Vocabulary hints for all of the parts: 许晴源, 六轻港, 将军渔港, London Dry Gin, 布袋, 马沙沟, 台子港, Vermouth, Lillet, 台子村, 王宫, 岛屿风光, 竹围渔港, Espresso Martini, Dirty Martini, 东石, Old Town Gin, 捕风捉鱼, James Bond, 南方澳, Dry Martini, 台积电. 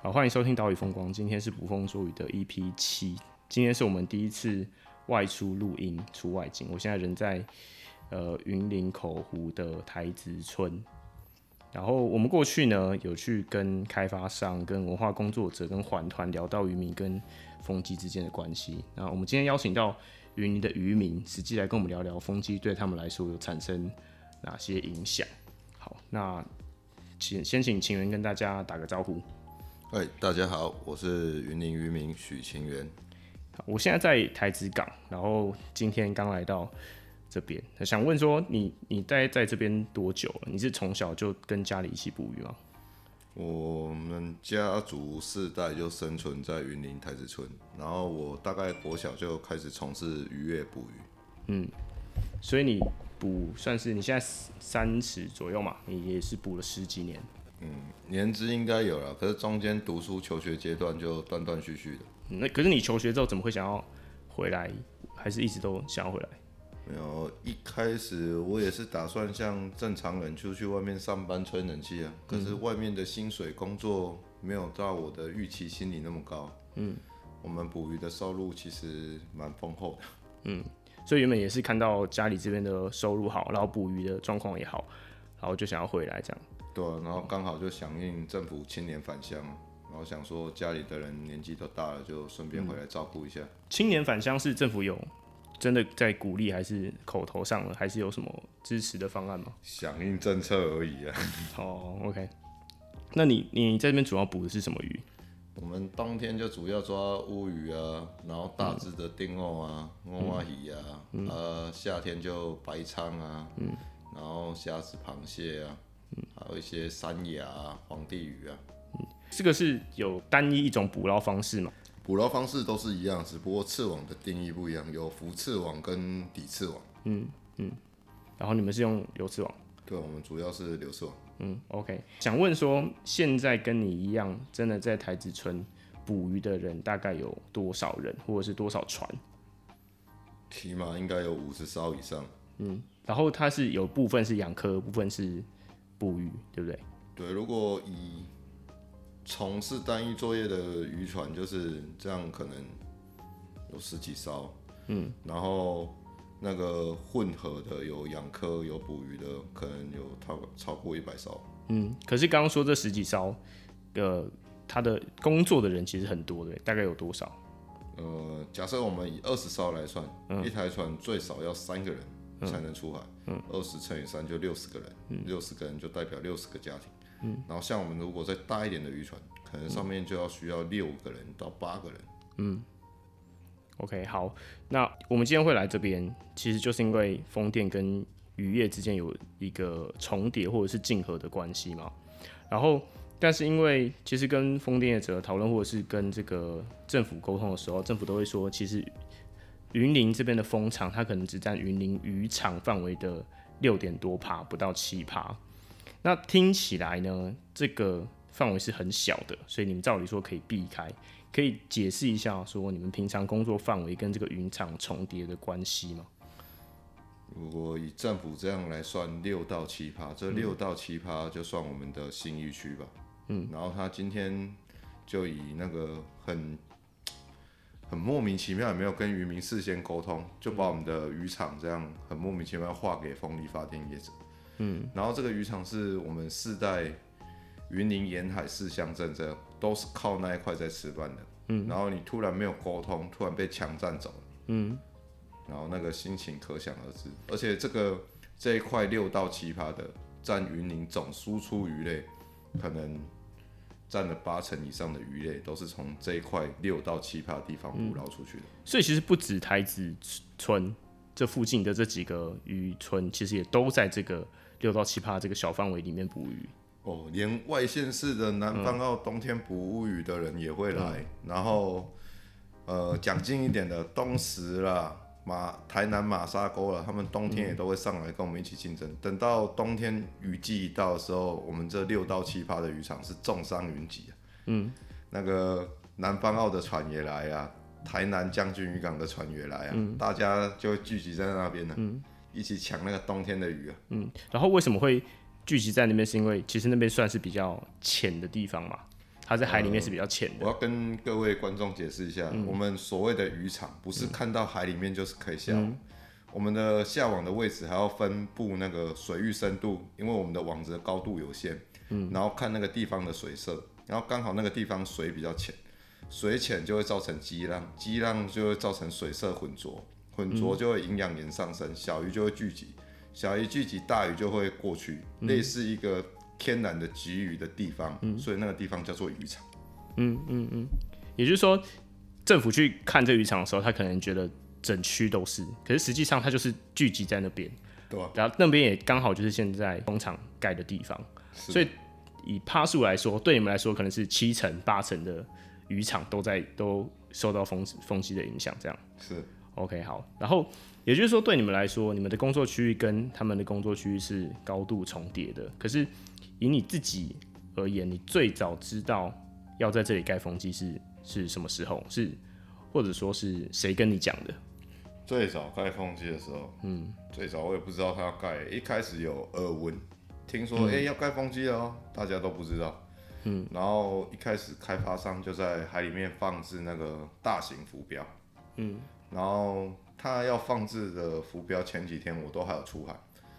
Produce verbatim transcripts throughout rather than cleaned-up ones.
好，欢迎收听岛屿风光，今天是捕风捉鱼的 E P 七，今天是我们第一次外出录音，出外景。我现在人在呃云林口湖的台子村，然后我们过去呢有去跟开发商、跟文化工作者、跟环团聊到渔民跟风机之间的关系。那我们今天邀请到云林的渔民，实际来跟我们聊聊风机对他们来说有产生哪些影响。好，那先请晴源跟大家打个招呼。嗨，大家好，我是云林渔民许晴源。我现在在台子港，然后今天刚来到这边，想问说你你待在这边多久了？你是从小就跟家里一起捕鱼吗？我们家族世代就生存在云林台子村，然后我大概国小就开始从事渔业捕鱼。嗯，所以你捕算是你现在三十左右嘛？你也是捕了十几年。嗯，年资应该有啦，可是中间读书求学阶段就断断续续的。那可是你求学之后怎么会想要回来？还是一直都想要回来？没有，一开始我也是打算像正常人出去外面上班吹冷气啊，可是外面的薪水工作没有到我的预期心理那么高。嗯，我们捕鱼的收入其实蛮丰厚的。嗯，所以原本也是看到家里这边的收入好，然后捕鱼的状况也好，然后就想要回来这样。对、啊，然后刚好就响应政府青年返乡，然后想说家里的人年纪都大了，就顺便回来照顾一下。嗯、青年返乡是政府有真的在鼓励，还是口头上了，还是有什么支持的方案吗？响应政策而已啊。哦、oh, ，OK。那你你在这边主要捕的是什么鱼？我们冬天就主要抓乌鱼啊，然后大只的丁欧啊、乌蛙鱼啊，嗯、呃，夏天就白鲳啊，嗯、然后虾子、螃蟹啊。嗯、还有一些山崖啊、皇帝鱼啊、嗯，这个是有单一一种捕捞方式吗？捕捞方式都是一样，只不过刺网的定义不一样，有浮刺网跟底刺网。嗯嗯，然后你们是用流刺网？对，我们主要是流刺网。嗯 ，OK。想问说，现在跟你一样，真的在台子村捕鱼的人大概有多少人，或者是多少船？起码应该有五十艘以上。嗯，然后它是有部分是养科，部分是捕鱼，对不对？对，如果以从事单一作业的渔船就是这样，可能有十几艘，嗯，然后那个混合的有养科有捕鱼的，可能有超过一百艘，嗯。可是刚刚说这十几艘，呃，他的工作的人其实很多，对，大概有多少？呃，假设我们以二十艘来算，嗯，一台船最少要三个人。才能出海，嗯，二十乘以三就六十个人，六、嗯、十个人就代表六十个家庭，嗯，然后像我们如果再大一点的渔船，可能上面就要需要六个人到八个人，嗯 ，OK， 好，那我们今天会来这边，其实就是因为风电跟渔业之间有一个重叠或者是竞合的关系嘛，然后但是因为其实跟风电业者讨论或者是跟这个政府沟通的时候，政府都会说其实云林这边的风场，它可能只占云林渔场范围的六点多趴，不到七趴。那听起来呢，这个范围是很小的，所以你们照理说可以避开。可以解释一下，说你们平常工作范围跟这个渔场重叠的关系吗？如果以政府这样来算，六到七趴，这六到七趴就算我们的信义区吧。嗯，然后他今天就以那个很。很莫名其妙，也没有跟渔民事先沟通，就把我们的渔场这样很莫名其妙划给风力发电业者。嗯，然后这个渔场是我们世代云林沿海四乡镇这样都是靠那一块在吃饭的。嗯，然后你突然没有沟通，突然被强占走了。嗯，然后那个心情可想而知。而且这个这一块六到七趴的占云林总输出鱼类，可能。占了八成以上的鱼类都是从这一块六到七趴的地方捕捞出去的、嗯，所以其实不止台子村这附近的这几个渔村，其实也都在这个六到七趴这个小范围里面捕鱼。哦，连外县市的南方澳冬天捕乌鱼的人也会来，嗯、然后呃讲近一点的东石啦、马台南马沙沟啦，他们冬天也都会上来跟我们一起竞争、嗯。等到冬天雨季一到的时候，我们这六到七趴的渔场是重伤云集、啊、嗯，那个南方澳的船也来啊，台南将军渔港的船也来啊，嗯、大家就聚集在那边呢、啊嗯，一起抢那个冬天的鱼啊。嗯，然后为什么会聚集在那边？是因为其实那边算是比较浅的地方嘛，它在海里面是比较浅的、嗯。我要跟各位观众解释一下，嗯、我们所谓的渔场不是看到海里面就是可以下网、嗯，我们的下网的位置还要分布那个水域深度，因为我们的网子的高度有限，嗯、然后看那个地方的水色，然后刚好那个地方水比较浅，水浅就会造成激浪，激浪就会造成水色混浊，混浊就会营养盐上升，小鱼就会聚集。小鱼聚集，大鱼就会过去，嗯、类似一个天然的集鱼的地方、嗯，所以那个地方叫做渔场。嗯嗯嗯，也就是说，政府去看这渔场的时候，他可能觉得整区都是，可是实际上它就是聚集在那边，对啊，然后那边也刚好就是现在工厂盖的地方，所以以趴数来说，对你们来说可能是七成八成的渔场都在都受到风风机的影响，这样是 OK 好，然后。也就是说，对你们来说，你们的工作区域跟他们的工作区域是高度重叠的。可是，以你自己而言，你最早知道要在这里盖风机是是什么时候？是或者说是谁跟你讲的？最早盖风机的时候，嗯，最早我也不知道他要盖，一开始有耳闻，听说哎、嗯欸、要盖风机了哦，大家都不知道，嗯，然后一开始开发商就在海里面放置那个大型浮标，嗯，然后。他要放置的浮标，前几天我都还有出海，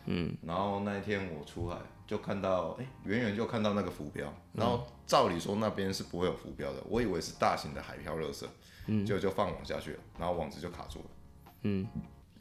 嗯，然后那一天我出海就看到，哎、欸，远远就看到那个浮标，然后照理说那边是不会有浮标的，我以为是大型的海漂垃圾，嗯，结果就放网下去了，然后网子就卡住了，嗯，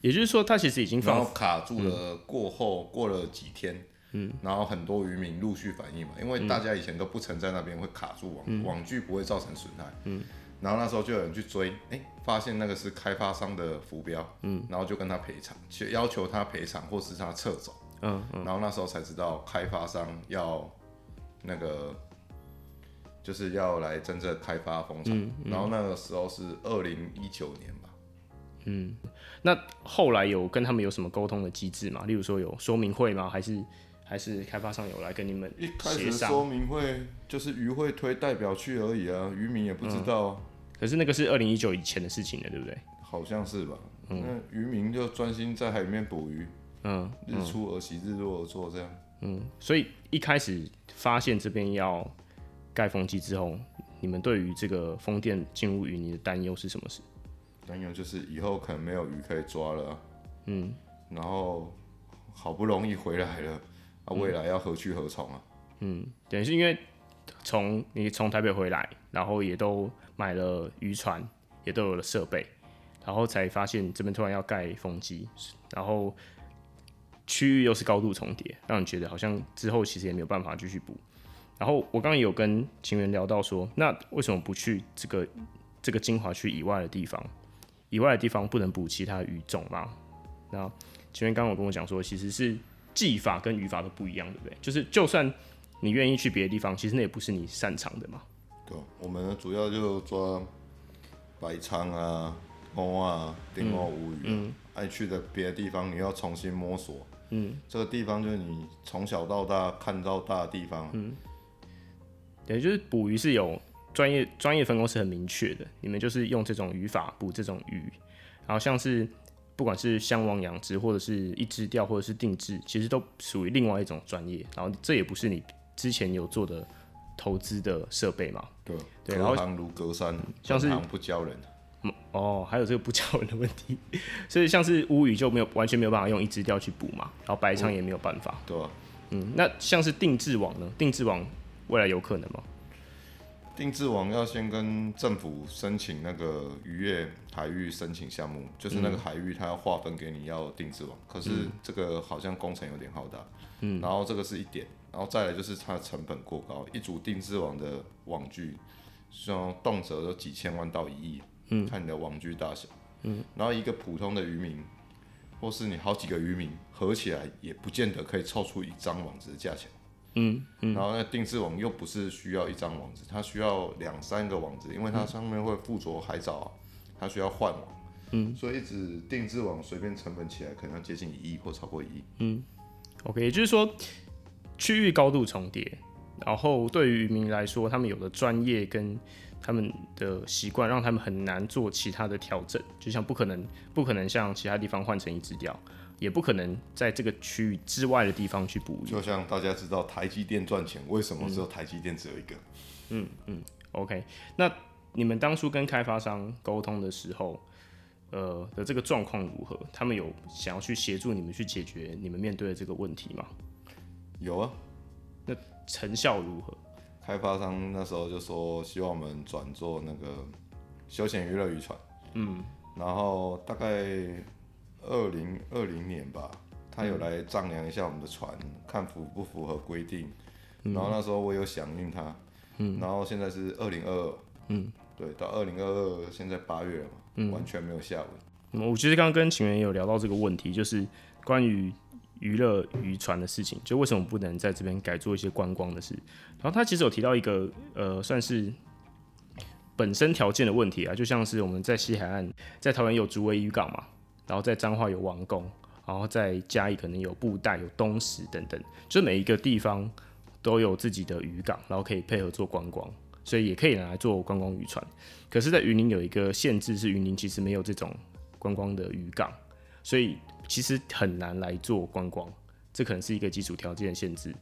也就是说他其实已经放，然后卡住了，过后过了几天，嗯，然后很多渔民陆续反映嘛，因为大家以前都不曾在那边会卡住网、嗯，网具不会造成损害，嗯。然后那时候就有人去追，欸、发现那个是开发商的浮标，嗯、然后就跟他赔偿，要求他赔偿或是他撤走，嗯嗯、然后那时候才知道开发商要那个就是要来真正开发风场，嗯嗯，然后那个时候是二零一九年吧，嗯，那后来有跟他们有什么沟通的机制吗？例如说有说明会吗？还是？还是开发商有来跟你们协商？一开始说明会就是渔会推代表去而已啊，渔民也不知道啊。嗯、可是那个是二零一九以前的事情了，对不对？好像是吧。嗯、那渔民就专心在海里面捕鱼，嗯，日出而息，日落而作这样。嗯，所以一开始发现这边要盖风机之后，你们对于这个风电进入渔泥的担忧是什么事？担忧就是以后可能没有鱼可以抓了、啊。嗯，然后好不容易回来了。啊、未来要何去何从啊？嗯，等于是因为从你从台北回来，然后也都买了渔船，也都有了设备，然后才发现这边突然要盖风机，然后区域又是高度重叠，让你觉得好像之后其实也没有办法继续补。然后我刚刚也有跟秦源聊到说，那为什么不去这个这个精华区以外的地方？以外的地方不能补其他鱼种吗？那秦源刚刚有跟我讲说，其实是。技法跟语法都不一样，对不对？就是就算你愿意去别的地方，其实那也不是你擅长的嘛。对，我们主要就抓白鲳啊、蚵啊、丁蚵、乌鱼、啊嗯嗯。爱去的别的地方，你要重新摸索。嗯，这个地方就是你从小到大看到大的地方。嗯，对，就是捕鱼是有专业专业分工是很明确的，你们就是用这种语法捕这种鱼，然后像是。不管是向网养殖，或者是一支钓，或者是定制，其实都属于另外一种专业。然后这也不是你之前有做的投资的设备嘛？对，对。隔行如隔山，像是不教人、嗯。哦，还有这个不教人的问题，所以像是乌鱼就没有完全没有办法用一支钓去捕嘛，然后白鲳也没有办法。嗯、对、啊、嗯，那像是定制网呢？定制网未来有可能吗？定制网要先跟政府申请那个渔业海域申请项目，就是那个海域它要划分给你要定制网、嗯，可是这个好像工程有点浩大，嗯，然后这个是一点，然后再来就是它的成本过高，一组定制网的网具，像动辄都几千万到一亿，嗯，看你的网具大小，嗯，然后一个普通的渔民，或是你好几个渔民合起来也不见得可以凑出一张网子的价钱。嗯嗯、然后那定制网又不是需要一张网子，它需要两三个网子，因为它上面会附着海藻、啊，它需要换网、嗯，所以一直定制网随便成本起来可能要接近一亿或超过一亿。嗯 ，OK， 也就是说区域高度重叠，然后对于渔民来说，他们有的专业跟他们的习惯，让他们很难做其他的调整，就像不可能不可能像其他地方换成一支钓。也不可能在这个区域之外的地方去捕鱼。就像大家知道台积电赚钱，为什么只有台积电只有一个？嗯、嗯嗯 ，OK。那你们当初跟开发商沟通的时候，呃的这个状况如何？他们有想要去协助你们去解决你们面对的这个问题吗？有啊。那成效如何？开发商那时候就说希望我们转做那个休闲娱乐渔船，嗯，然后大概二零二零年吧，他有来丈量一下我们的船，看符不符合规定，嗯、然后那时候我有响应他，嗯，然后现在是二零二二，嗯，对，到二零二二现在八月了嘛、嗯，完全没有下文。嗯、我其实刚刚跟秦源也有聊到这个问题，就是关于娱乐渔船的事情，就为什么不能在这边改做一些观光的事？然后他其实有提到一个呃，算是本身条件的问题啊，就像是我们在西海岸，在桃园有竹围渔港嘛，然后在彰化有王宫，然后在嘉义可能有布袋、有东石等等，就每一个地方都有自己的渔港，然后可以配合做观光，所以也可以拿来做观光渔船。可是，在云林有一个限制是，云林其实没有这种观光的渔港，所以其实很难来做观光，这可能是一个基础条件的限制。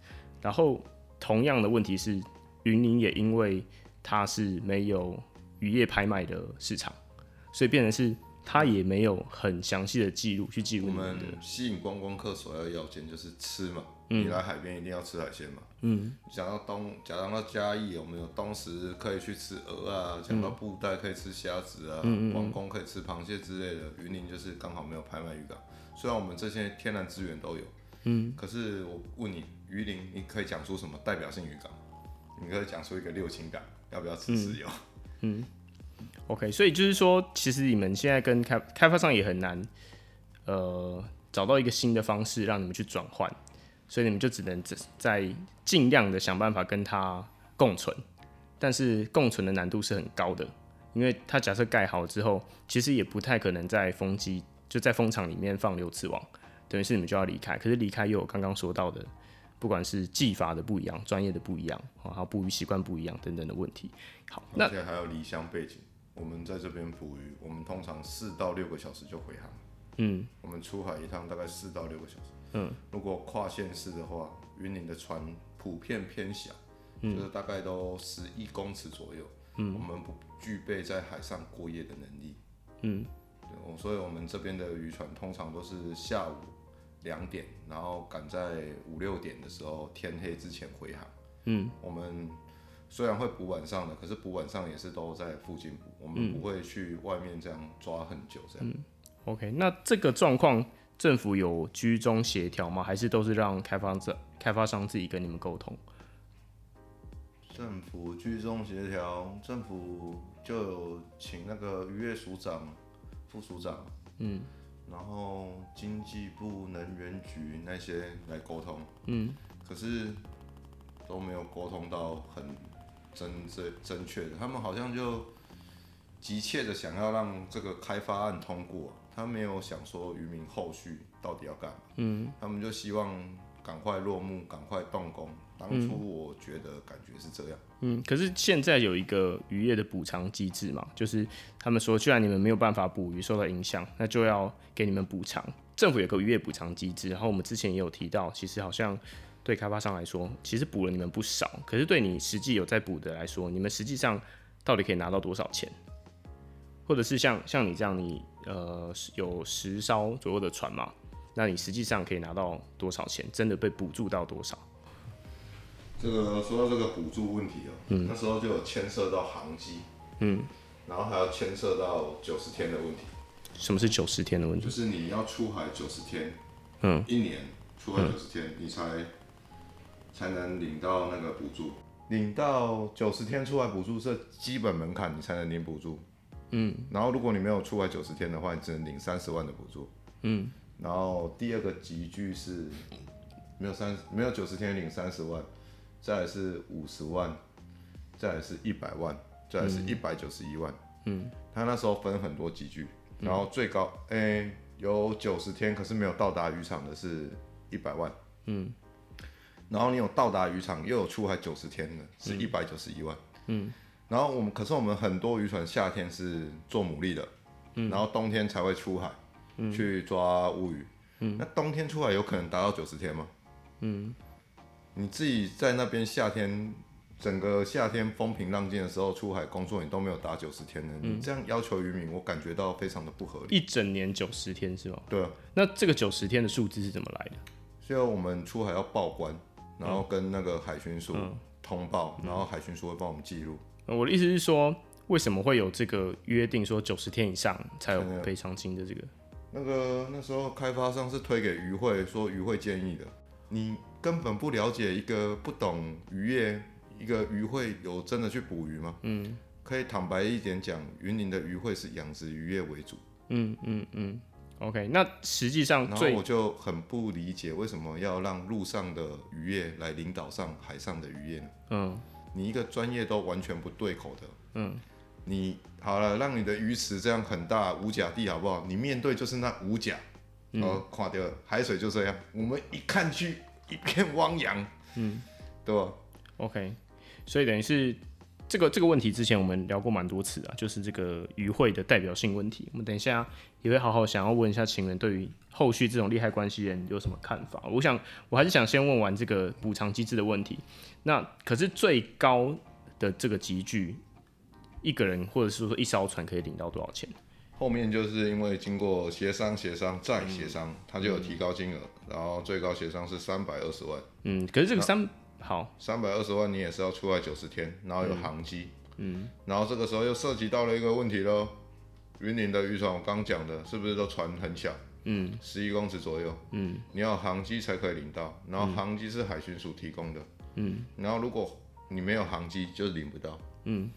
然后同样的问题是，云林也因为它是没有渔业拍卖的市场，所以变成是它也没有很详细的记录去记录。我们吸引观光客所要的要件就是吃嘛，嗯、你来海边一定要吃海鲜嘛。嗯，讲到东，讲到嘉义，我们有东石可以去吃鹅啊，讲到布袋可以吃虾子啊，嗯、王宫可以吃螃蟹之类的。云林就是刚好没有拍卖渔港。虽然我们这些天然资源都有，嗯，可是我问你，鱼鳞你可以讲出什么代表性渔港？你可以讲出一个六轻港，要不要吃石油？嗯， 嗯 ，OK， 所以就是说，其实你们现在跟开开发商也很难，呃，找到一个新的方式让你们去转换，所以你们就只能在尽量的想办法跟它共存，但是共存的难度是很高的，因为它假设盖好之后，其实也不太可能在风机。就在风场里面放流刺网，等于是你们就要离开。可是离开又有刚刚说到的，不管是技法的不一样、专业的不一样，然后捕鱼习惯不一样等等的问题。好，那而且还有离乡背景。我们在这边捕鱼，我们通常四到六个小时就回航。嗯，我们出海一趟大概四到六个小时。嗯，如果跨县市的话，云林的船普遍偏小，嗯、就是大概都十一公尺左右。嗯，我们不具备在海上过夜的能力。嗯。所以我们这边的渔船通常都是下午两点，然后赶在五六点的时候天黑之前回航。嗯，我们虽然会捕晚上的，可是捕晚上也是都在附近捕，我们不会去外面这样抓很久这样。嗯、OK， 那这个状况政府有居中协调吗？还是都是让开发者、开发商自己跟你们沟通？政府居中协调，政府就有请那个渔业署长。副署长，嗯，然后经济部、能源局那些来沟通，嗯，可是都没有沟通到很真正正确的，他们好像就急切的想要让这个开发案通过，他没有想说渔民后续到底要干嘛，嗯，他们就希望赶快落幕，赶快动工。当初我觉得感觉是这样，嗯，可是现在有一个渔业的补偿机制嘛，就是他们说，既然你们没有办法捕鱼受到影响，那就要给你们补偿。政府有个渔业补偿机制，然后我们之前也有提到，其实好像对开发商来说，其实补了你们不少，可是对你实际有在补的来说，你们实际上到底可以拿到多少钱？或者是像像你这样，你呃有十艘左右的船嘛，那你实际上可以拿到多少钱？真的被补助到多少？这个说到这个补助问题哦、喔嗯，那时候就有牵涉到航机，嗯，然后还有牵涉到九十天的问题。什么是九十天的问题？就是你要出海九十天，嗯，一年出海九十天，嗯、你才才能领到那个补助。领到九十天出海补助是基本门槛，你才能领补助。嗯，然后如果你没有出海九十天的话，你只能领三十万的补助。嗯，然后第二个集聚是没有三没有九十天领三十万。再来是五十万，再来是一百万，再来是一百九十一万。嗯，他那时候分很多集聚，然后最高诶、欸、有九十天，可是没有到达渔场的是一百万。嗯，然后你有到达渔场又有出海九十天的是一百九十一万。嗯，然后我们可是我们很多渔船夏天是做牡蛎的，嗯、然后冬天才会出海、嗯、去抓乌鱼。嗯，那冬天出海有可能达到九十天吗？嗯。你自己在那边夏天整个夏天风平浪静的时候出海工作，你都没有达九十天的，嗯、你这样要求渔民，我感觉到非常的不合理。一整年九十天是吗？对啊。那这个九十天的数字是怎么来的？所以我们出海要报关，然后跟那个海巡署通报，嗯、然后海巡署会帮我们记录。我的意思是说，为什么会有这个约定说九十天以上才有赔偿金的这个？那个那时候开发商是推给渔会，说渔会建议的，你根本不了解一个不懂渔业。一个渔会有真的去捕鱼吗？嗯，可以坦白一点讲，云林的渔会是养殖渔业为主。嗯嗯嗯 ，OK， 那实际上，然后我就很不理解为什么要让陆上的渔业来领导上海上的渔业呢？嗯，你一个专业都完全不对口的，嗯，你好了，让你的鱼池这样很大五甲地好不好？你面对就是那五甲，嗯、呃，垮掉了，海水就这样，我们一看去一片汪洋，嗯，对吧 ？OK。所以等于是这个这个问题，之前我们聊过蛮多次啊，就是这个渔会的代表性问题。我们等一下也会好好想要问一下情人，对于后续这种利害关系人有什么看法？我想我还是想先问完这个补偿机制的问题。那可是最高的这个级距，一个人或者是说一艘船可以领到多少钱？后面就是因为经过协商、协商再协商，他就有提高金额，然后最高协商是三百二十万。嗯，可是这个三。好，三百二十万你也是要出来九十天，然后有航机、嗯，嗯，然后这个时候又涉及到了一个问题喽。云林的渔船我刚讲的，是不是都船很小？嗯，十一公尺左右，嗯，你要航机才可以领到，然后航机是海巡署提供的，嗯，然后如果你没有航机就领不到，嗯，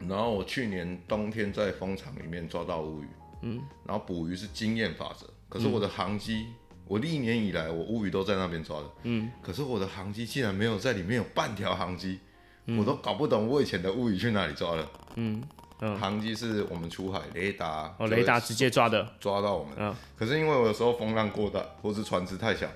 然后我去年冬天在风场里面抓到乌鱼，嗯，然后捕鱼是经验法则，可是我的航机。嗯我历年以来，我乌鱼都在那边抓的，嗯，可是我的航机竟然没有在里面有半条航机、嗯，我都搞不懂我以前的乌鱼去哪里抓了，嗯，嗯航机是我们出海雷达，哦，雷达直接抓的，抓到我们、哦，可是因为我有时候风浪过大，或是船只太小，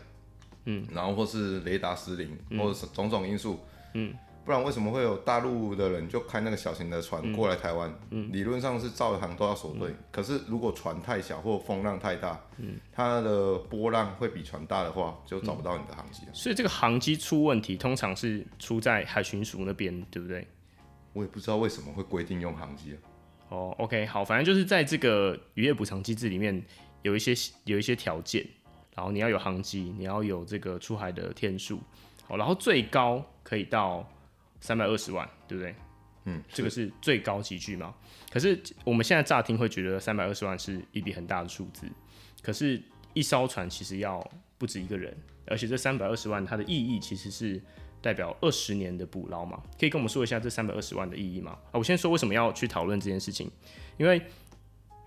嗯，然后或是雷达失灵，或者种种因素，嗯，不然为什么会有大陆的人就开那个小型的船过来台湾、嗯嗯？理论上是照航都要守对、嗯，可是如果船太小或风浪太大，嗯、它的波浪会比船大的话，就找不到你的航机、嗯。所以这个航机出问题，通常是出在海巡署那边，对不对？我也不知道为什么会规定用航机、啊。哦 ，OK， 好，反正就是在这个渔业补偿机制里面有一些有一些条件，然后你要有航机，你要有这个出海的天数，好，然后最高可以到。三百二十万，对不对？嗯，这个是最高级距嘛。可是我们现在乍听会觉得三百二十万是一笔很大的数字，可是，一艘船其实要不止一个人，而且这三百二十万它的意义其实是代表二十年的捕捞嘛。可以跟我们说一下这三百二十万的意义吗？啊，我先说为什么要去讨论这件事情，因为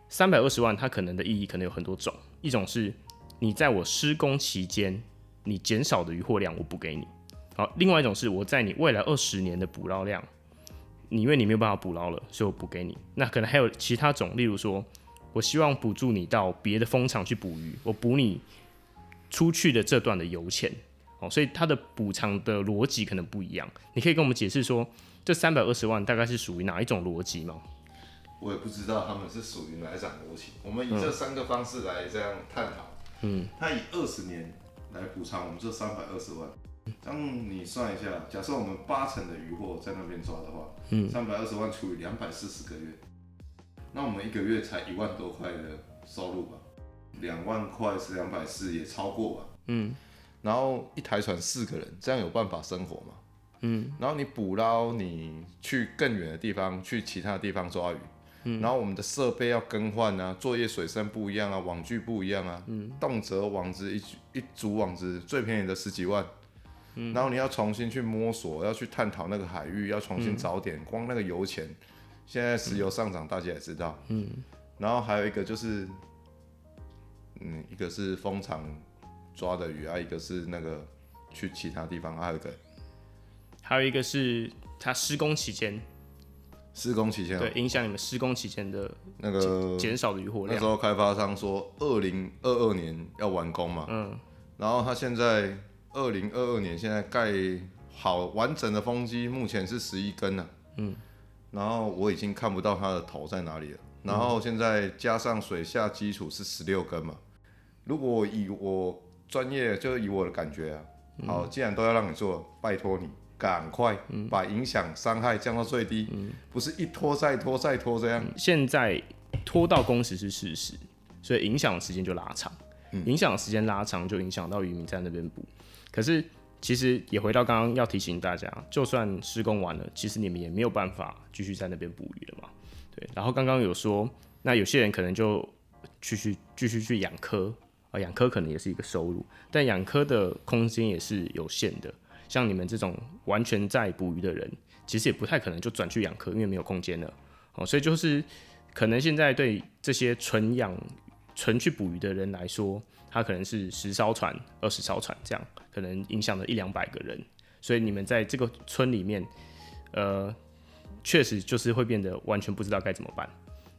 三百二十万它可能的意义可能有很多种，一种是你在我施工期间你减少的渔获量我补给你。好，另外一种是我在你未来二十年的捕捞量，你因为你没有办法捕捞了，所以我补给你。那可能还有其他种，例如说，我希望补助你到别的风场去捕鱼，我补你出去的这段的油钱。哦，所以它的补偿的逻辑可能不一样。你可以跟我们解释说，这三百二十万大概是属于哪一种逻辑吗？我也不知道他们是属于哪一种逻辑。我们以这三个方式来这样探讨。嗯，他以二十年来补偿我们这三百二十万。当你算一下，假设我们八成的渔获在那边抓的话，嗯，三百二十万除以两百四十个月，那我们一个月才一万多块的收入吧，两万块是两百四也超过吧，嗯，然后一台船四个人，这样有办法生活吗？嗯，然后你捕捞，你去更远的地方，去其他的地方抓鱼，嗯，然后我们的设备要更换啊，作业水深不一样啊，网具不一样啊，嗯，动辄网子一一组网子最便宜的十几万。嗯、然后你要重新去摸索，要去探讨那个海域，要重新找点、嗯、光那个油钱。现在石油上涨，大家也知道。嗯。然后还有一个就是，嗯，一个是风场抓的鱼啊，一个是那个去其他地方，还有一个，还有一个是它施工期间。施工期间、喔、对，影响你们施工期间的那个减少的渔获量。那时候开发商说，二零二二年要完工嘛。嗯。然后他现在。二零二二年现在盖好完整的风机，目前是十一根了、啊。嗯，然后我已经看不到它的头在哪里了。然后现在加上水下基础是十六根嘛。如果以我专业，就以我的感觉啊，好，既然都要让你做，拜托你，赶快把影响伤害降到最低，嗯、不是一拖再拖再拖这样。现在拖到工时是事实，所以影响的时间就拉长，嗯、影响的时间拉长就影响到渔民在那边补。可是其实也回到刚刚要提醒大家，就算施工完了，其实你们也没有办法继续在那边捕鱼了嘛。对，然后刚刚有说，那有些人可能就继续继续去养科。啊，养科可能也是一个收入，但养科的空间也是有限的。像你们这种完全在捕鱼的人，其实也不太可能就转去养科，因为没有空间了。哦，所以就是可能现在对这些纯养、纯去捕鱼的人来说，他可能是十艘船、二十艘船这样，可能影响了一两百个人。所以你们在这个村里面，呃，确实就是会变得完全不知道该怎么办。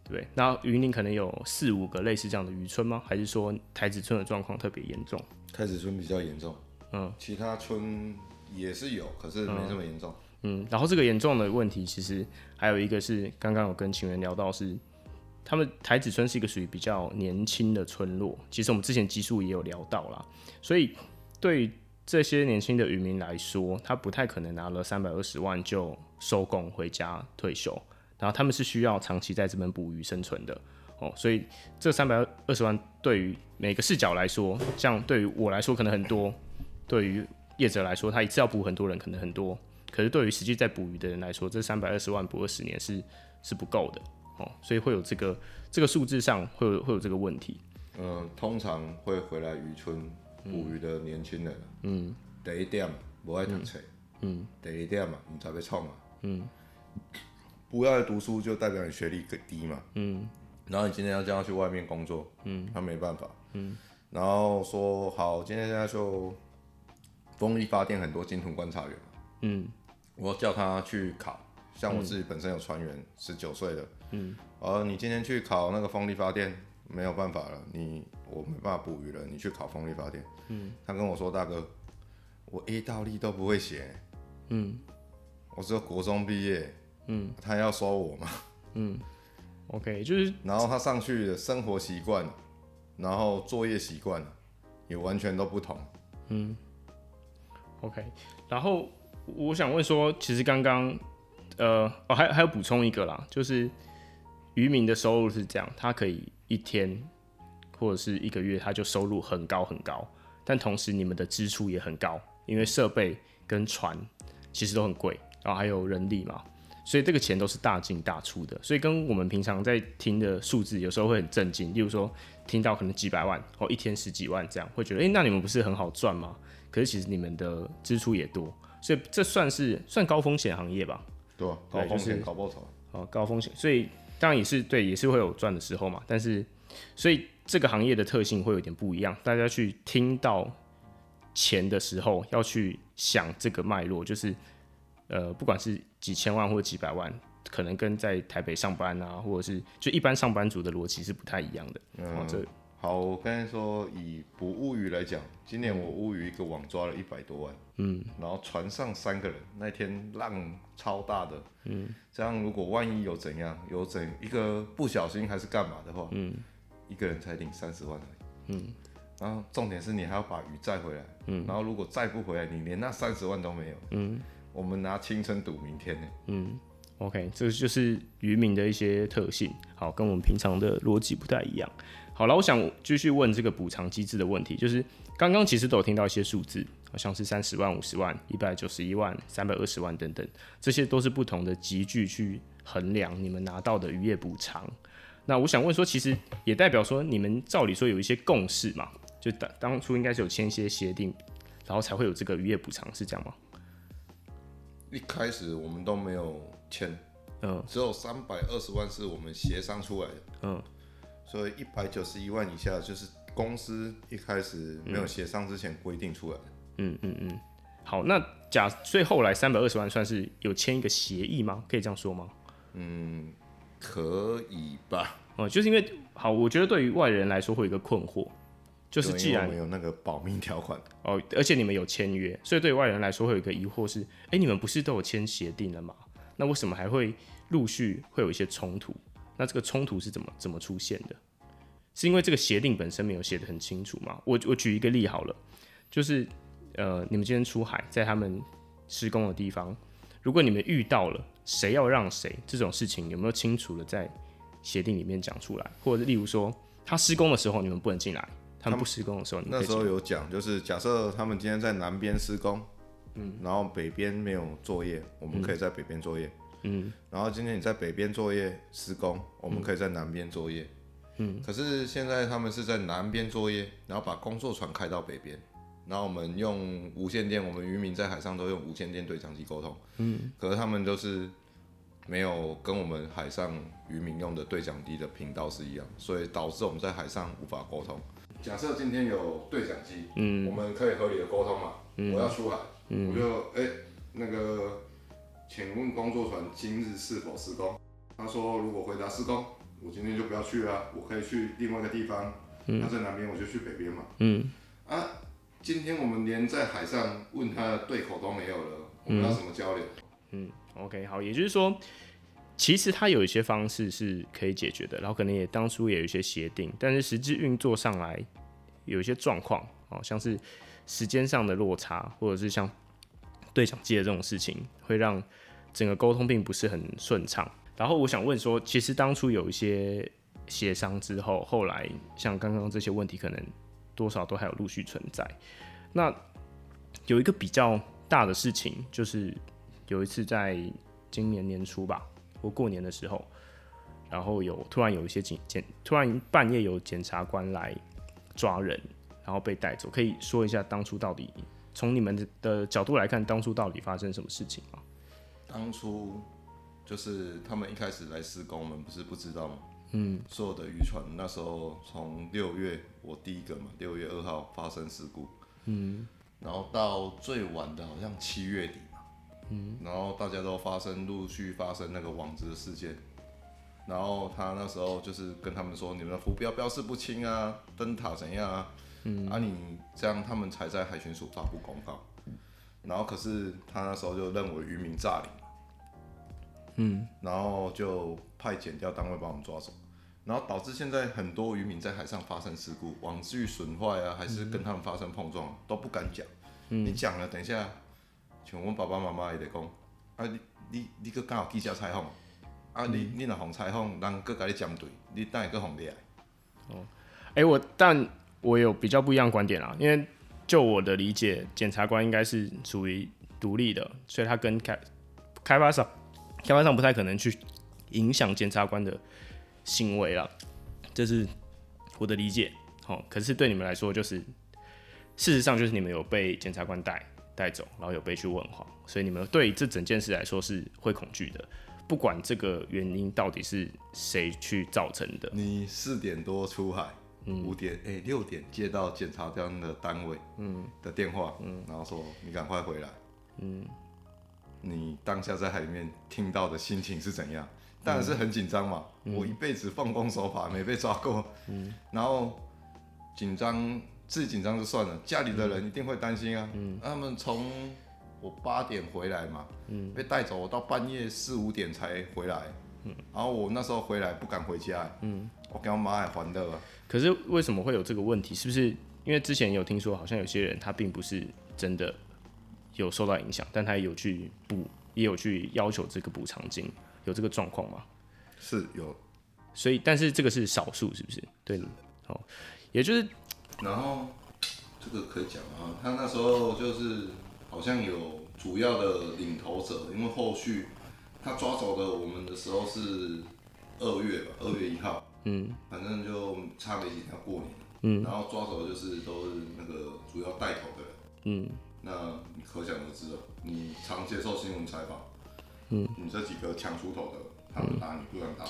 对，那云林可能有四五个类似这样的渔村吗？还是说台子村的状况特别严重？台子村比较严重，嗯，其他村也是有，可是没这么严重。嗯，嗯，然后这个严重的问题，其实还有一个是刚刚有跟秦源聊到是，他们台子村是一个属于比较年轻的村落，其实我们之前集数也有聊到啦，所以对这些年轻的渔民来说，他不太可能拿了三百二十万就收工回家退休。然后他们是需要长期在这边捕鱼生存的，哦，所以这三百二十万对于每个视角来说，像对于我来说可能很多，对于业者来说他一次要捕很多人可能很多，可是对于实际在捕鱼的人来说，这三百二十万捕二十年是是不够的，哦，所以会有这个这个数字上会有会有这个问题。嗯、呃，通常会回来渔村捕鱼的年轻人，嗯，第一点不爱读书，嗯，第一点嘛唔知要创啊，嗯。不要读书就代表你学历低嘛，嗯，然后你今天要叫他去外面工作，嗯，他没办法，嗯，然后说好，今天现在就风力发电很多鲸豚观察员，嗯，我叫他去考，像我自己本身有船员，十九岁的，嗯，而你今天去考那个风力发电没有办法了，你我没办法捕鱼了，你去考风力发电，嗯，他跟我说大哥，我 A 到力都不会写，嗯，我只有国中毕业。嗯，他要收我嘛？嗯 ，OK， 就是，然后他上去的生活习惯，然后作业习惯也完全都不同。嗯 ，OK， 然后我想问说，其实刚刚呃，哦，还还有补充一个啦，就是渔民的收入是这样，他可以一天或者是一个月，他就收入很高很高，但同时你们的支出也很高，因为设备跟船其实都很贵，然后还有人力嘛。所以这个钱都是大进大出的，所以跟我们平常在听的数字有时候会很震惊。例如说，听到可能几百万，哦，一天十几万这样，会觉得，哎、欸，那你们不是很好赚吗？可是其实你们的支出也多，所以这算是算高风险行业吧？对，高风险高报酬。哦，高风险，所以当然也是对，也是会有赚的时候嘛。但是，所以这个行业的特性会有点不一样。大家去听到钱的时候，要去想这个脉络，就是。呃，不管是几千万或几百万，可能跟在台北上班啊，或者是就一般上班族的逻辑是不太一样的。嗯，哦、好，我刚才说以捕物鱼来讲，今年我乌鱼一个网抓了一百多万，嗯，然后船上三个人，那天浪超大的，嗯，这样如果万一有怎样，有怎一个不小心还是干嘛的话，嗯，一个人才领三十万而已，嗯，然后重点是你还要把鱼载回来，嗯，然后如果载不回来，你连那三十万都没有，嗯。我们拿青春赌明天呢。嗯 ，OK， 这就是渔民的一些特性，好，跟我们平常的逻辑不太一样。好了，我想继续问这个补偿机制的问题，就是刚刚其实都有听到一些数字，好像是三十万、五十万、一百九十一万、三百二十万等等，这些都是不同的级距去衡量你们拿到的渔业补偿。那我想问说，其实也代表说你们照理说有一些共识嘛，就当初应该是有签一些协定，然后才会有这个渔业补偿，是这样吗？一开始我们都没有签，嗯，只有三百二十万是我们协商出来的，嗯，所以一百九十一万以下就是公司一开始没有协商之前规定出来的，嗯嗯嗯。好，那假所以后来三百二十万算是有签一个协议吗？可以这样说吗？嗯，可以吧。嗯，就是因为好，我觉得对于外人来说会有一个困惑。就是既然我们有那个保密条款哦，而且你们有签约，所以对外人来说会有一个疑惑是：哎、欸，你们不是都有签协定了吗？那为什么还会陆续会有一些冲突？那这个冲突是怎么怎么出现的？是因为这个协定本身没有写得很清楚吗？我我举一个例好了，就是呃，你们今天出海，在他们施工的地方，如果你们遇到了谁要让谁这种事情，有没有清楚的在协定里面讲出来？或者例如说他施工的时候你们不能进来，他们不施工的时候你们可以进来。那时候有讲，就是假设他们今天在南边施工，嗯，然后北边没有作业，我们可以在北边作业，嗯，然后今天你在北边作业施工，我们可以在南边作业，嗯，可是现在他们是在南边作业，然后把工作船开到北边，然后我们用无线电，我们渔民在海上都用无线电对讲机沟通，嗯，可是他们就是没有跟我们海上渔民用的对讲机的频道是一样，所以导致我们在海上无法沟通。假设今天有对讲机，嗯，我们可以合理的沟通嘛，嗯，我要出海，嗯，我就哎、欸、那个，请问工作船今日是否施工？他说如果回答施工，我今天就不要去了，我可以去另外一个地方。嗯，他在南边我就去北边嘛。嗯，啊，今天我们连在海上问他的对口都没有了，我们要怎么交流？嗯， 嗯 ，OK， 好，也就是说，其实它有一些方式是可以解决的，然后可能也当初也有一些协定，但是实际运作上来有一些状况，哦，像是时间上的落差，或者是像对讲机的这种事情，会让整个沟通并不是很顺畅。然后我想问说，其实当初有一些协商之后，后来像刚刚这些问题，可能多少都还有陆续存在。那有一个比较大的事情，就是有一次在今年年初吧。我过年的时候，然后有突然有一些检检，突然半夜有检察官来抓人，然后被带走。可以说一下当初到底从你们的角度来看，当初到底发生什么事情吗？当初就是他们一开始来施工，我们不是不知道吗？嗯，所有的渔船那时候从六月，我第一个嘛，六月二号发生事故，嗯，然后到最晚的好像七月底。嗯，然后大家都发生陆续发生那个网子的事件，然后他那时候就是跟他们说，你们的浮标标示不清啊，灯塔怎样啊，嗯，啊你这样他们才在海巡署发布公告，然后可是他那时候就认为渔民诈领，嗯，然后就派检调单位把我们抓走，然后导致现在很多渔民在海上发生事故，网具损坏啊，还是跟他们发生碰撞，嗯，都不敢讲，嗯，你讲了，等一下。像阮爸爸妈妈伊就讲，啊你你你搁敢有记者采访？啊你、嗯、你若互采访，人搁甲你针对，你等下搁互掠。哦，欸我但我有比较不一样的观点啦，因为就我的理解，检察官应该是属于独立的，所以他跟开开发商开发商不太可能去影响检察官的行为啦，这是我的理解。哦，可是对你们来说，就是事实上就是你们有被检察官带。带走，然后有被去问话，所以你们对这整件事来说是会恐惧的，不管这个原因到底是谁去造成的。你四点多出海，嗯，五点哎六点接到检察官的单位的电话，嗯，然后说你赶快回来，嗯，你当下在海里面听到的心情是怎样？当然是很紧张嘛，嗯，我一辈子奉公守法没被抓过，嗯，然后紧张。自己紧张就算了，家里的人一定会担心啊。嗯，他们从我八点回来嘛，嗯，被带走，我到半夜四五点才回来。嗯，然后我那时候回来不敢回家，嗯，我跟我妈也还的。可是为什么会有这个问题？是不是因为之前有听说，好像有些人他并不是真的有受到影响，但他也有去补，也有去要求这个补偿金，有这个状况吗？是有，所以但是这个是少数，是不是？对，哦，也就是。然后这个可以讲啊，他那时候就是好像有主要的领头者，因为后续他抓走的我们的时候是二月吧，二月一号，嗯，反正就差没几天要过年，嗯，然后抓走的就是都是那个主要带头的人，嗯，那你可想而知了，你常接受新闻采访，嗯，你这几个强出头的，他们打你不敢打。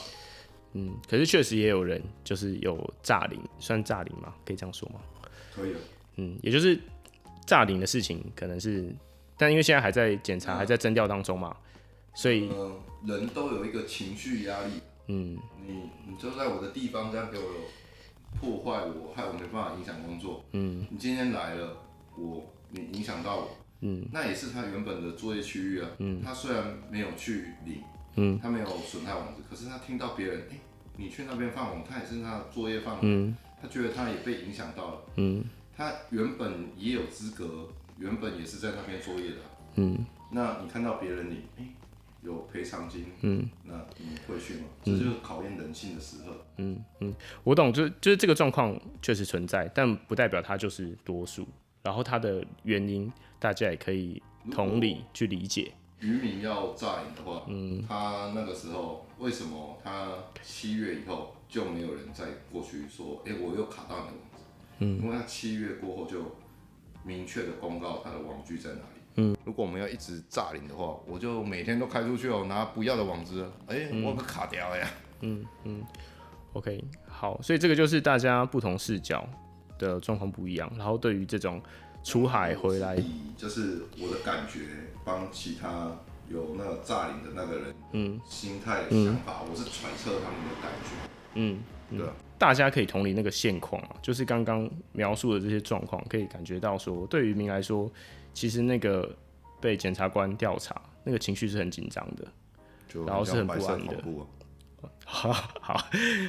嗯，可是确实也有人就是有诈领，算诈领吗？可以这样说吗？可以。嗯，也就是诈领的事情，可能是，但因为现在还在检查，嗯，还在侦调当中嘛，所以、呃、人都有一个情绪压力。嗯，你你就在我的地方这样给我破坏我，害我没办法影响工作。嗯，你今天来了，我你影响到我，嗯，那也是他原本的作业区域啊。嗯，他虽然没有去领。嗯，他没有损害网子，可是他听到别人，哎、欸，你去那边放网，他也是他的作业放网，嗯，他觉得他也被影响到了，嗯，他原本也有资格，原本也是在那边作业的，嗯，那你看到别人你、欸、有赔偿金，嗯，那你会去吗？嗯、这就是考验人性的时候。嗯嗯，我懂，就就是这个状况确实存在，但不代表它就是多数。然后它的原因，大家也可以同理去理解。渔民要在的话，嗯，他那个时候为什么他七月以后就没有人再过去说，哎、欸，我又卡到你的网子，嗯，因为他七月过后就明确的公告他的网具在哪里，嗯，如果我们要一直炸林的话，我就每天都开出去哦，拿不要的网子，哎、欸，嗯、我可卡掉了呀，嗯嗯 ，OK， 好，所以这个就是大家不同视角的状况不一样，然后对于这种。出海回来，就是我的感觉，帮其他有那个诈领的那个人，嗯，心态想法，嗯、我是揣测他们的感觉，嗯，对、嗯，大家可以同理那个现况、啊、就是刚刚描述的这些状况，可以感觉到说，对于民来说，其实那个被检察官调查，那个情绪是很紧张的，然后是很不安的，好好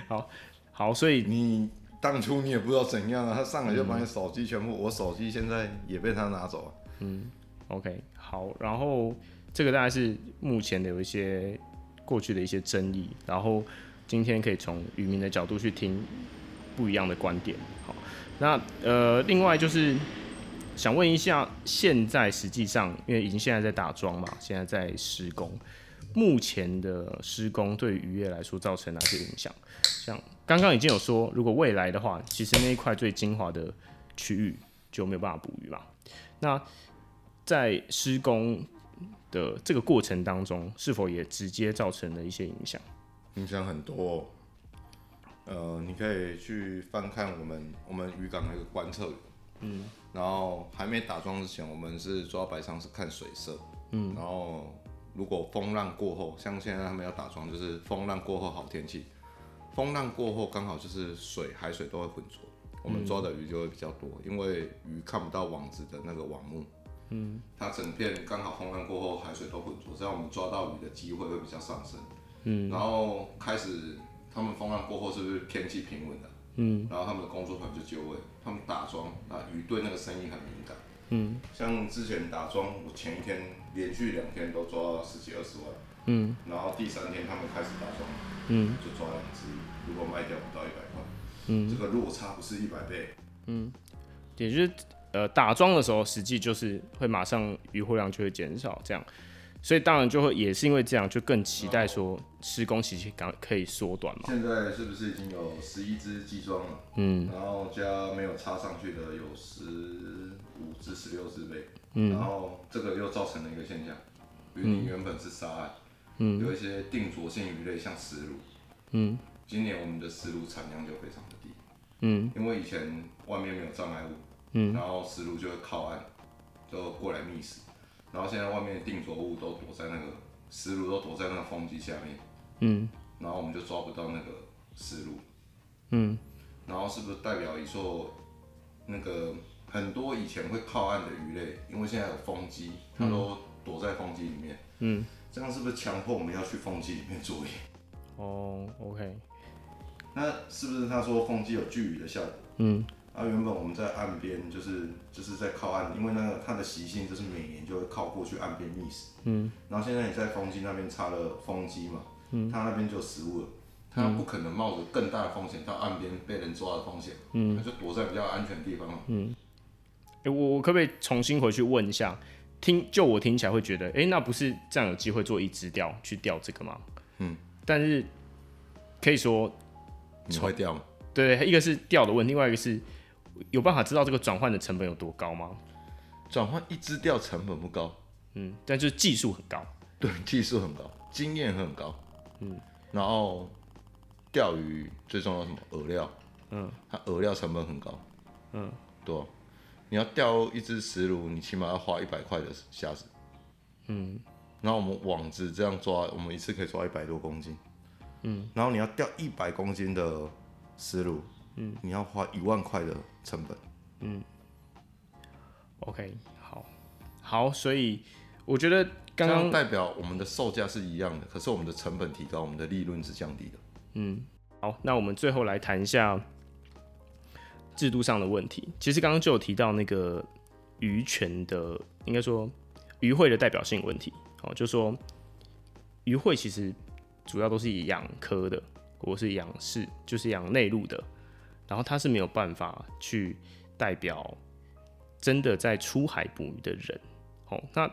好好，所以你。当初你也不知道怎样啊，他上来就把你手机全部，嗯、我手机现在也被他拿走了。嗯 ，OK， 好，然后这个大概是目前的有一些过去的一些争议，然后今天可以从渔民的角度去听不一样的观点。好，那呃，另外就是想问一下，现在实际上因为已经现在在打桩嘛，现在在施工，目前的施工对渔业来说造成哪些影响？像刚刚已经有说，如果未来的话，其实那一块最精华的区域就没有办法捕鱼嘛。那在施工的这个过程当中，是否也直接造成了一些影响？影响很多、哦。呃，你可以去翻看我们我们渔港的一个观测员，嗯，然后还没打桩之前，我们是抓白鲳是看水色，嗯，然后如果风浪过后，像现在他们要打桩，就是风浪过后好天气。风浪过后，刚好就是水、海水都会浑浊，我们抓的鱼就会比较多，嗯、因为鱼看不到网子的那个网目，嗯，它整片刚好风浪过后，海水都浑浊，这样我们抓到鱼的机会会比较上升，嗯，然后开始他们风浪过后是不是天气平稳了，嗯，然后他们的工作团就就位，他们打桩，那鱼对那个声音很敏感，嗯，像之前打桩，我前一天连续两天都抓到十几二十万。嗯，然后第三天他们开始打桩，嗯，就抓两只，如果卖掉不到一百块，嗯，这个落差不是一百倍，嗯，也就是呃打桩的时候，实际就是会马上渔获量就会减少，这样，所以当然就会也是因为这样，就更期待说施工期间可以缩短嘛。现在是不是已经有十一只机桩了？嗯，然后加没有插上去的有十五只、十六只呗，嗯，然后这个又造成了一个现象，渔民原本是沙岸。嗯嗯、有一些定着性鱼类，像石鲈。嗯，今年我们的石鲈产量就非常的低。嗯，因为以前外面没有障碍物，嗯，然后石鲈就会靠岸，就过来觅食。然后现在外面的定着物都躲在那个石鲈都躲在那个风机下面。嗯，然后我们就抓不到那个石鲈。嗯，然后是不是代表一说那个很多以前会靠岸的鱼类，因为现在有风机，它都躲在风机里面。嗯。这样是不是强迫我们要去风机里面作业？哦、oh, ，OK。那是不是他说风机有聚鱼的效果？嗯。啊，原本我们在岸边，就是就是在靠岸，因为那个它的习性就是每年就会靠过去岸边觅食。嗯。然后现在你在风机那边插了风机嘛，嗯，它那边就有食物了，它不可能冒着更大的风险到岸边被人抓的风险，嗯，它就躲在比较安全的地方嘛。嗯。欸、我我可不可以重新回去问一下？听就我听起来会觉得，哎、欸，那不是这样有机会做一只钓去钓这个吗？嗯，但是可以说你会钓吗？对，一个是钓的问题，另外一个是有办法知道这个转换的成本有多高吗？转换一只钓成本不高，嗯，但就是技术很高，对，技术很高，经验很高，嗯，然后钓鱼最重要是什么？饵料，嗯，它饵料成本很高，嗯，对。你要钓一只石鲈，你起码要花一百块的虾子，嗯，然后我们网子这样抓，我们一次可以抓一百多公斤，嗯，然后你要钓一百公斤的石鲈，嗯，你要花一万块的成本，嗯 ，OK， 好，好，所以我觉得刚刚代表我们的售价是一样的，可是我们的成本提高，我们的利润是降低的，嗯，好，那我们最后来谈一下。制度上的问题，其实刚刚就有提到那个渔权的，应该说渔会的代表性问题，哦，就是说渔会其实主要都是以养科的，或是养市，就是养内陆的，然后它是没有办法去代表真的在出海捕鱼的人。哦，那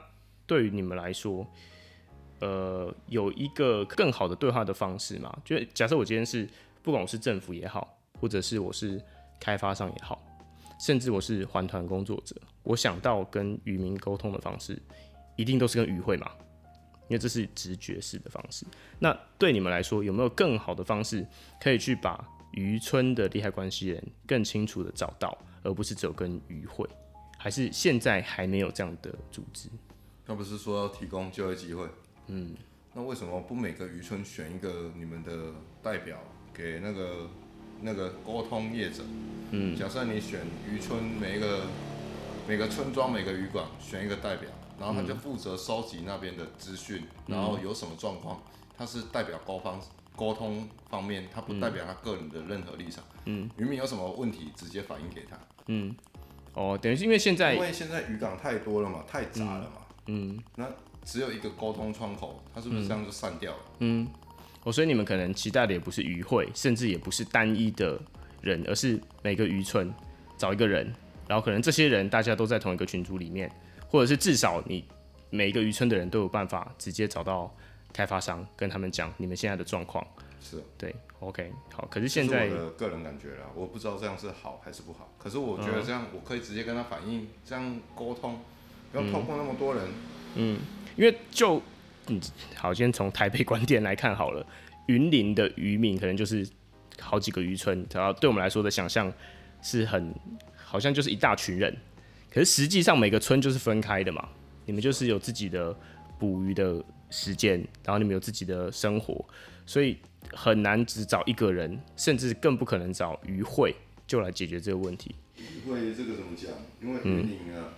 对于你们来说，呃，有一个更好的对话的方式嘛？就假设我今天是，不管我是政府也好，或者是我是开发商也好，甚至我是环团工作者，我想到跟渔民沟通的方式，一定都是跟渔会嘛，因为这是直觉式的方式。那对你们来说，有没有更好的方式可以去把渔村的利害关系人更清楚的找到，而不是只有跟渔会？还是现在还没有这样的组织？那不是说要提供就业机会？嗯，那为什么不每个渔村选一个你们的代表给那个那个沟通业者？嗯，假设你选渔村每一个每个村庄每个渔港选一个代表，然后他就负责收集那边的资讯，嗯，然后有什么状况，他是代表沟方沟通方面，他不代表他个人的任何立场。嗯，渔民有什么问题直接反映给他。嗯，哦，等于是因为现在因为现在渔港太多了嘛，太杂了嘛。嗯，嗯，那只有一个沟通窗口，他是不是这样就散掉了？嗯，哦，所以你们可能期待的也不是渔会，甚至也不是单一的人，而是每个渔村找一个人，然后可能这些人大家都在同一个群组里面，或者是至少你每一个渔村的人都有办法直接找到开发商，跟他们讲你们现在的状况。是，对 ，OK， 好。可是现在是我的个人感觉啦，我不知道这样是好还是不好。可是我觉得这样，嗯，我可以直接跟他反映，这样沟通，不用透过那么多人。嗯，因为就嗯，好，先从台北观点来看好了，云林的渔民可能就是好几个渔村，然后对我们来说的想象是很好像就是一大群人。可是实际上每个村就是分开的嘛，你们就是有自己的捕鱼的时间，然后你们有自己的生活，所以很难只找一个人，甚至更不可能找渔会就来解决这个问题。渔会这个怎么讲？因为渔林啊，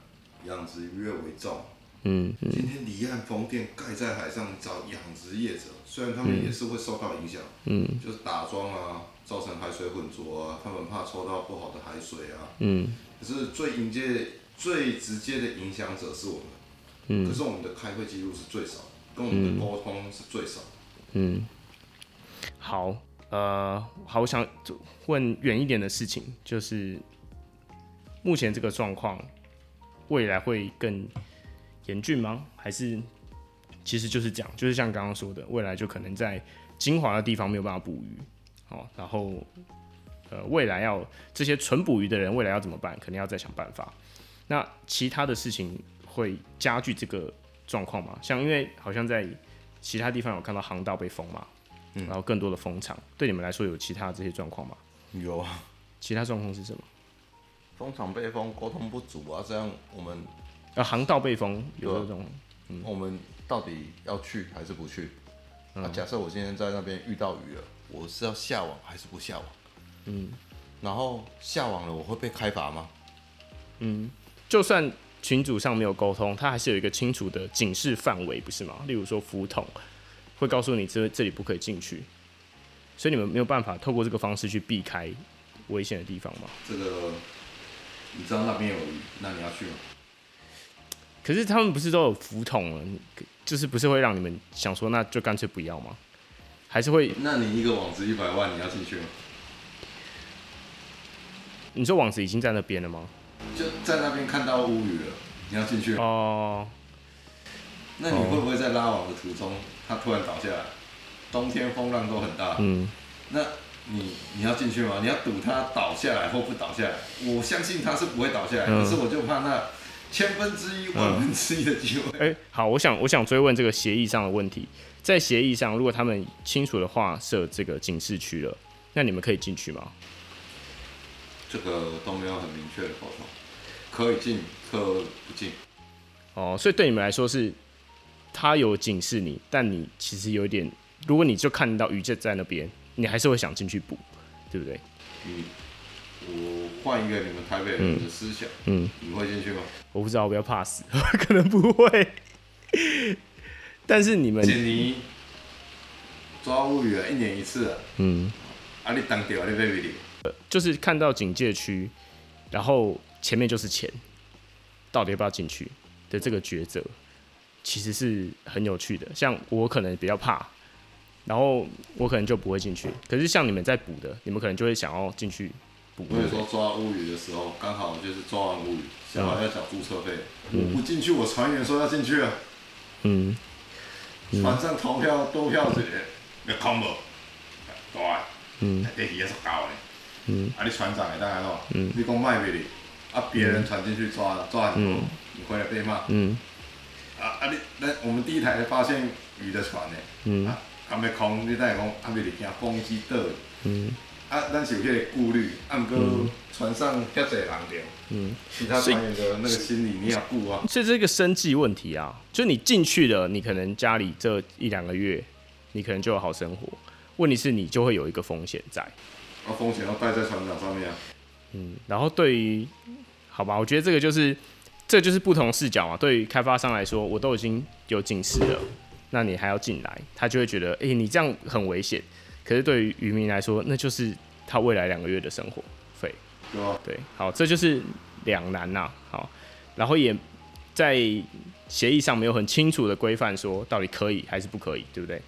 养殖渔业为重。嗯，今天离岸风电盖在海上，找养殖业者，虽然他们也是会受到影响，嗯，就是打桩啊，造成海水混浊啊，他们怕抽到不好的海水啊，嗯，可是最迎接最直接的影响者是我们，嗯，可是我们的开会记录是最少，跟我们的沟通是最少，嗯，好，呃，好，我想问远一点的事情，就是目前这个状况，未来会更严峻吗？还是其实就是讲，就是像刚刚说的，未来就可能在精华的地方没有办法捕鱼，哦，然后呃，未来要这些纯捕鱼的人未来要怎么办？肯定要再想办法。那其他的事情会加剧这个状况吗？像因为好像在其他地方有看到航道被封嘛，嗯，然后更多的封场，对你们来说有其他这些状况吗？有啊。其他状况是什么？封场被封，沟通不足啊，这样我们。呃、啊，航道被封有这种，嗯，我们到底要去还是不去？嗯，啊，假设我今天在那边遇到鱼了，我是要下网还是不下网？嗯，然后下网了我会被开罚吗？嗯，就算群组上没有沟通，它还是有一个清楚的警示范围，不是吗？例如说浮筒会告诉你这这里不可以进去，所以你们没有办法透过这个方式去避开危险的地方吗？这个你知道那边有鱼，那你要去吗？可是他们不是都有浮筒了，就是不是会让你们想说那就干脆不要吗？还是会？那你一个网子一百万，你要进去吗？你说网子已经在那边了吗？就在那边看到乌鱼了，你要进去吗？哦。那你会不会在拉网的途中，它突然倒下来？冬天风浪都很大。嗯。那你你要进去吗？你要赌它倒下来或不倒下来？我相信它是不会倒下来，嗯，可是我就怕那。千分之一、万分之一的机会。哎，嗯欸，好，我想，我想追问这个协议上的问题。在协议上，如果他们清楚的划设这个警示区了，那你们可以进去吗？这个都没有很明确的沟通，可以进，可不进。哦，所以对你们来说是，他有警示你，但你其实有点，如果你就看到鱼就在那边，你还是会想进去捕，对不对？嗯。我换一个你们台北人的思想，嗯，嗯你会进去吗？我不知道，我不要怕死，可能不会。但是你们，一年抓乌鱼啊，一年一次啊，嗯，啊你当掉啊你被被掉，就是看到警戒区，然后前面就是钱，到底要不要进去的这个抉择，其实是很有趣的。像我可能比较怕，然后我可能就不会进去。可是像你们在捕的，你们可能就会想要进去捕。我有时候抓乌鱼的时候，刚好就是抓完乌鱼，下来要缴注册费，我不进去，我船员说要进去啊。嗯。船上投票多票是，你空无，大个，嗯，底鱼也是高嘞，嗯，啊你船长会当安怎？嗯，你讲卖袂哩，啊别人传进去抓抓很多，嗯、你回来被骂，嗯，啊啊你那我们第一台发现鱼的船嘞，嗯，啊还袂空，你等下讲还袂哩惊风机倒，嗯，啊咱是有迄个顾虑，啊毋过船上遐侪人着，嗯，其他船员的那个心理你也顾啊，所以这个生计问题啊，就你进去了，你可能家里这一两个月。你可能就有好生活，问题是你就会有一个风险在，啊，风险要带在船长上面啊。嗯，然后对于，好吧，我觉得这个就是，这個、就是不同视角嘛。对于开发商来说，我都已经有警示了，那你还要进来，他就会觉得，哎、欸，你这样很危险。可是对于渔民来说，那就是他未来两个月的生活费。对啊。对，好，这就是两难呐、啊。好，然后也在协议上没有很清楚的规范，说到底可以还是不可以，对不对？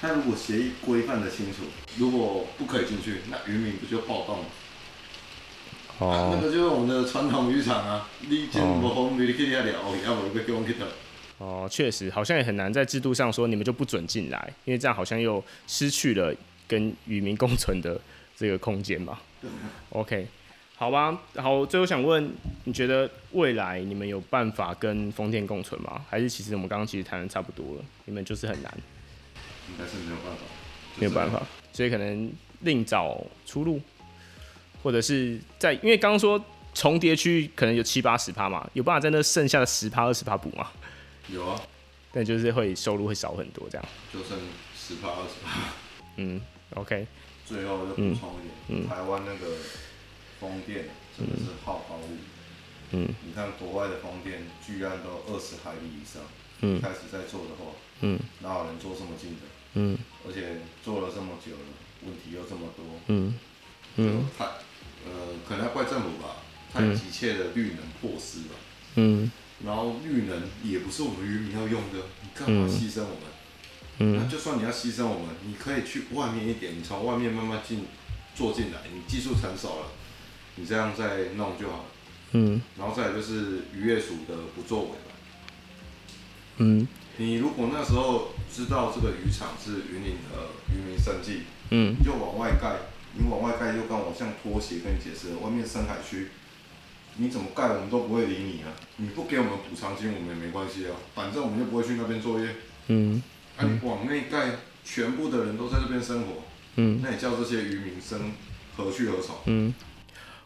那如果协议规范的清楚，如果不可以进去，那渔民不就暴动了？哦、啊，那个就是我们的传统渔场啊，你进不好，你去遐聊，要不被攻击的。哦，确实，好像也很难在制度上说你们就不准进来，因为这样好像又失去了跟渔民共存的这个空间吧。OK， 好吧，好，最后想问，你觉得未来你们有办法跟风电共存吗？还是其实我们刚刚其实谈的差不多了，你们就是很难。应该是没有办法，没有办法，所以可能另找出路，或者是在因为刚刚说重叠区可能有七八十趴嘛，有办法在那剩下的十趴二十趴补嘛？有啊，但就是会收入会少很多这样，就剩十趴二十趴。嗯 ，OK。最后就补充一点，嗯嗯、台湾那个风电真的是耗高物，嗯，你看国外的风电居然都二十海里以上，嗯，开始在做的话，嗯，哪有人做这么近的？嗯，而且做了这么久了，问题又这么多，嗯嗯，太呃，可能要怪政府吧，太急切的绿能破失吧，嗯，然后绿能也不是我们渔民要用的，你干嘛牺牲我们？嗯，那就算你要牺牲我们，你可以去外面一点，你从外面慢慢进做进来，你技术成熟了，你这样再弄就好了，嗯，然后再来就是渔业署的不作为吧，嗯。你如果那时候知道这个渔场是云林的渔民生计，嗯，你就往外盖，你往外盖就跟我像拖鞋跟你解释，外面深海区，你怎么盖我们都不会理你啊，你不给我们补偿金我们也没关系啊，反正我们就不会去那边作业，嗯，啊你往内盖，全部的人都在这边生活，嗯，那你叫这些渔民生何去何从？嗯，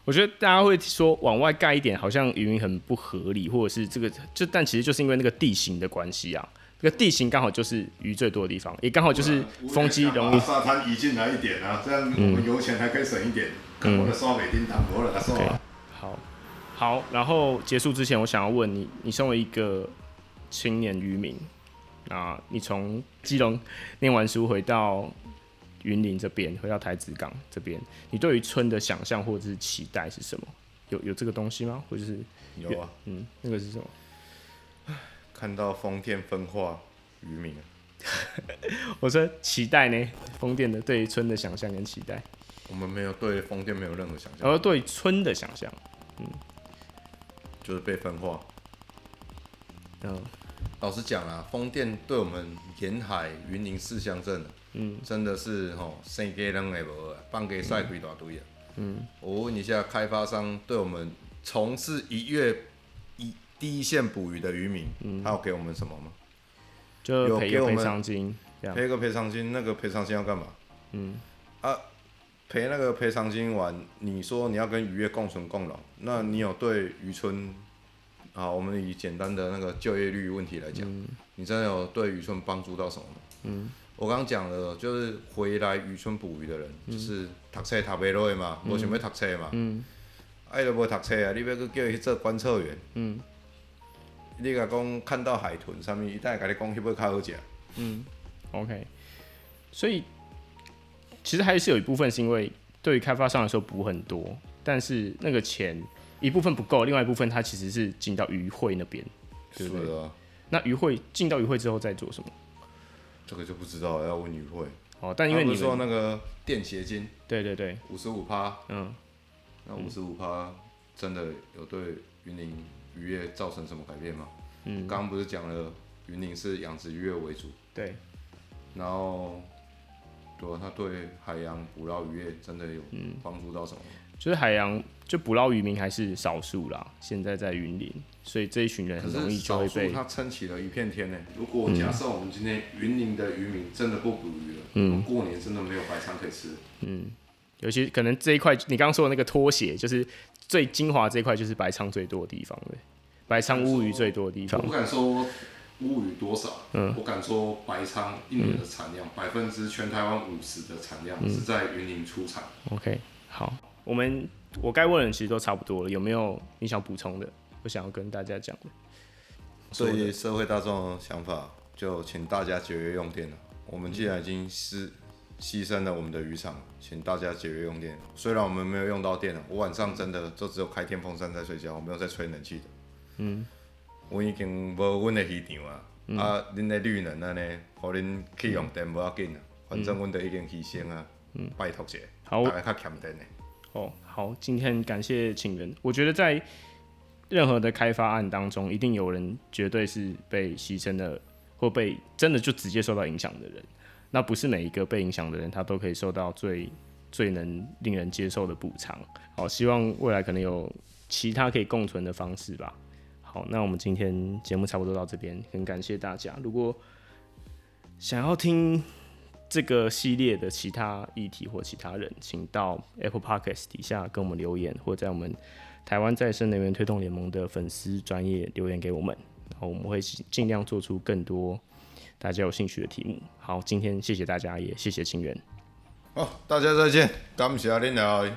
我觉得大家会说往外盖一点，好像渔民很不合理，或者是这个就但其实就是因为那个地形的关系啊。这个地形刚好就是鱼最多的地方，也刚好就是风机容易。沙滩移进来一点啊，这样我们油钱还可以省一点。嗯，我的刷尾叮当，我的刷。好，好，然后结束之前，我想要问你，你身为一个青年渔民啊，你从基隆念完书回到云林这边，回到台子港这边，你对于春的想象或者是期待是什么？有有这个东西吗？或者是有啊？嗯，那个是什么？看到风电分化渔民，我说期待呢，风电的对于春的想象跟期待，我们没有对风电没有任何想象，而对春的想象，嗯，就是被分化。嗯，老实讲啊，风电对我们沿海云林四乡镇，嗯，真的是吼生鸡卵也无啊，放鸡屎规大堆啊。嗯，我问一下开发商，对我们从事一月。第一线捕鱼的渔民，嗯，他有给我们什么吗？就赔个赔偿金，赔个赔偿金，那个赔偿金要干嘛？嗯，啊，赔那个赔偿金完，你说你要跟渔业共存共荣，那你有对渔村啊？我们以简单的那个就业率问题来讲，嗯，你真的有对渔村帮助到什么吗？嗯，我刚刚讲了，就是回来渔村捕鱼的人，嗯，就是读册读不落嘛，无，嗯，想要读册嘛，嗯，啊，伊就无读册啊，你要去叫伊去做观测员，嗯。你甲讲看到海豚啥物，伊等下甲你讲，迄尾较好食。嗯 ，OK。所以其实还是有一部分是因为对于开发商来说补很多，但是那个钱一部分不够，另外一部分它其实是进到渔会那边，对不对？是啊。那渔会进到渔会之后再做什么？这个就不知道了，要问渔会。哦，但因为你们说那个电协金，对对对，五十五趴，嗯，那五十五趴真的有对云林渔业造成什么改变吗？嗯，刚刚不是讲了，云林是养殖渔业为主，对，然后，对啊，它对海洋捕捞渔业真的有帮助到什么？嗯，就是海洋就捕捞渔民还是少数啦，现在在云林，所以这一群人很容易就会被他撑起了一片天呢。如果假设我们今天云林的渔民真的不捕鱼了，嗯，过年真的没有白餐可以吃。嗯，尤其可能这一块你刚刚说的那个拖鞋，就是最精华这一块，就是白鲳最多的地方的，白鲳乌鱼最多的地方。我不敢说乌鱼多少，嗯，我敢说白鲳一年的产量百分之全台湾五十的产量是在云林出产。嗯，OK， 好，我们。我该问的其实都差不多了，有没有你想补充的？我想要跟大家讲的。对于社会大众的想法，就请大家节约用电了。我们既然已经是牺牲了我们的渔场，请大家节约用电。虽然我们没有用到电了，我晚上真的就只有开电风扇在睡觉，我没有在吹冷气的。嗯，我已经无阮的渔场啊，嗯，啊，恁的绿能安尼，互恁去用电无要紧啊，反正阮都已经牺牲啊，嗯，拜托者，大家较欠电的。哦，好，今天感谢请人。我觉得在任何的开发案当中，一定有人绝对是被牺牲的，或被真的就直接受到影响的人。那不是每一个被影响的人，他都可以受到最最能令人接受的补偿。好，希望未来可能有其他可以共存的方式吧。好，那我们今天节目差不多到这边，很感谢大家。如果想要听这个系列的其他议题或其他人，请到 Apple Podcast 底下跟我们留言，或在我们台湾再生能源推动联盟的粉丝专页留言给我们，然后我们会尽量做出更多大家有兴趣的题目。好，今天谢谢大家，也谢谢清源。好，大家再见，感谢您来。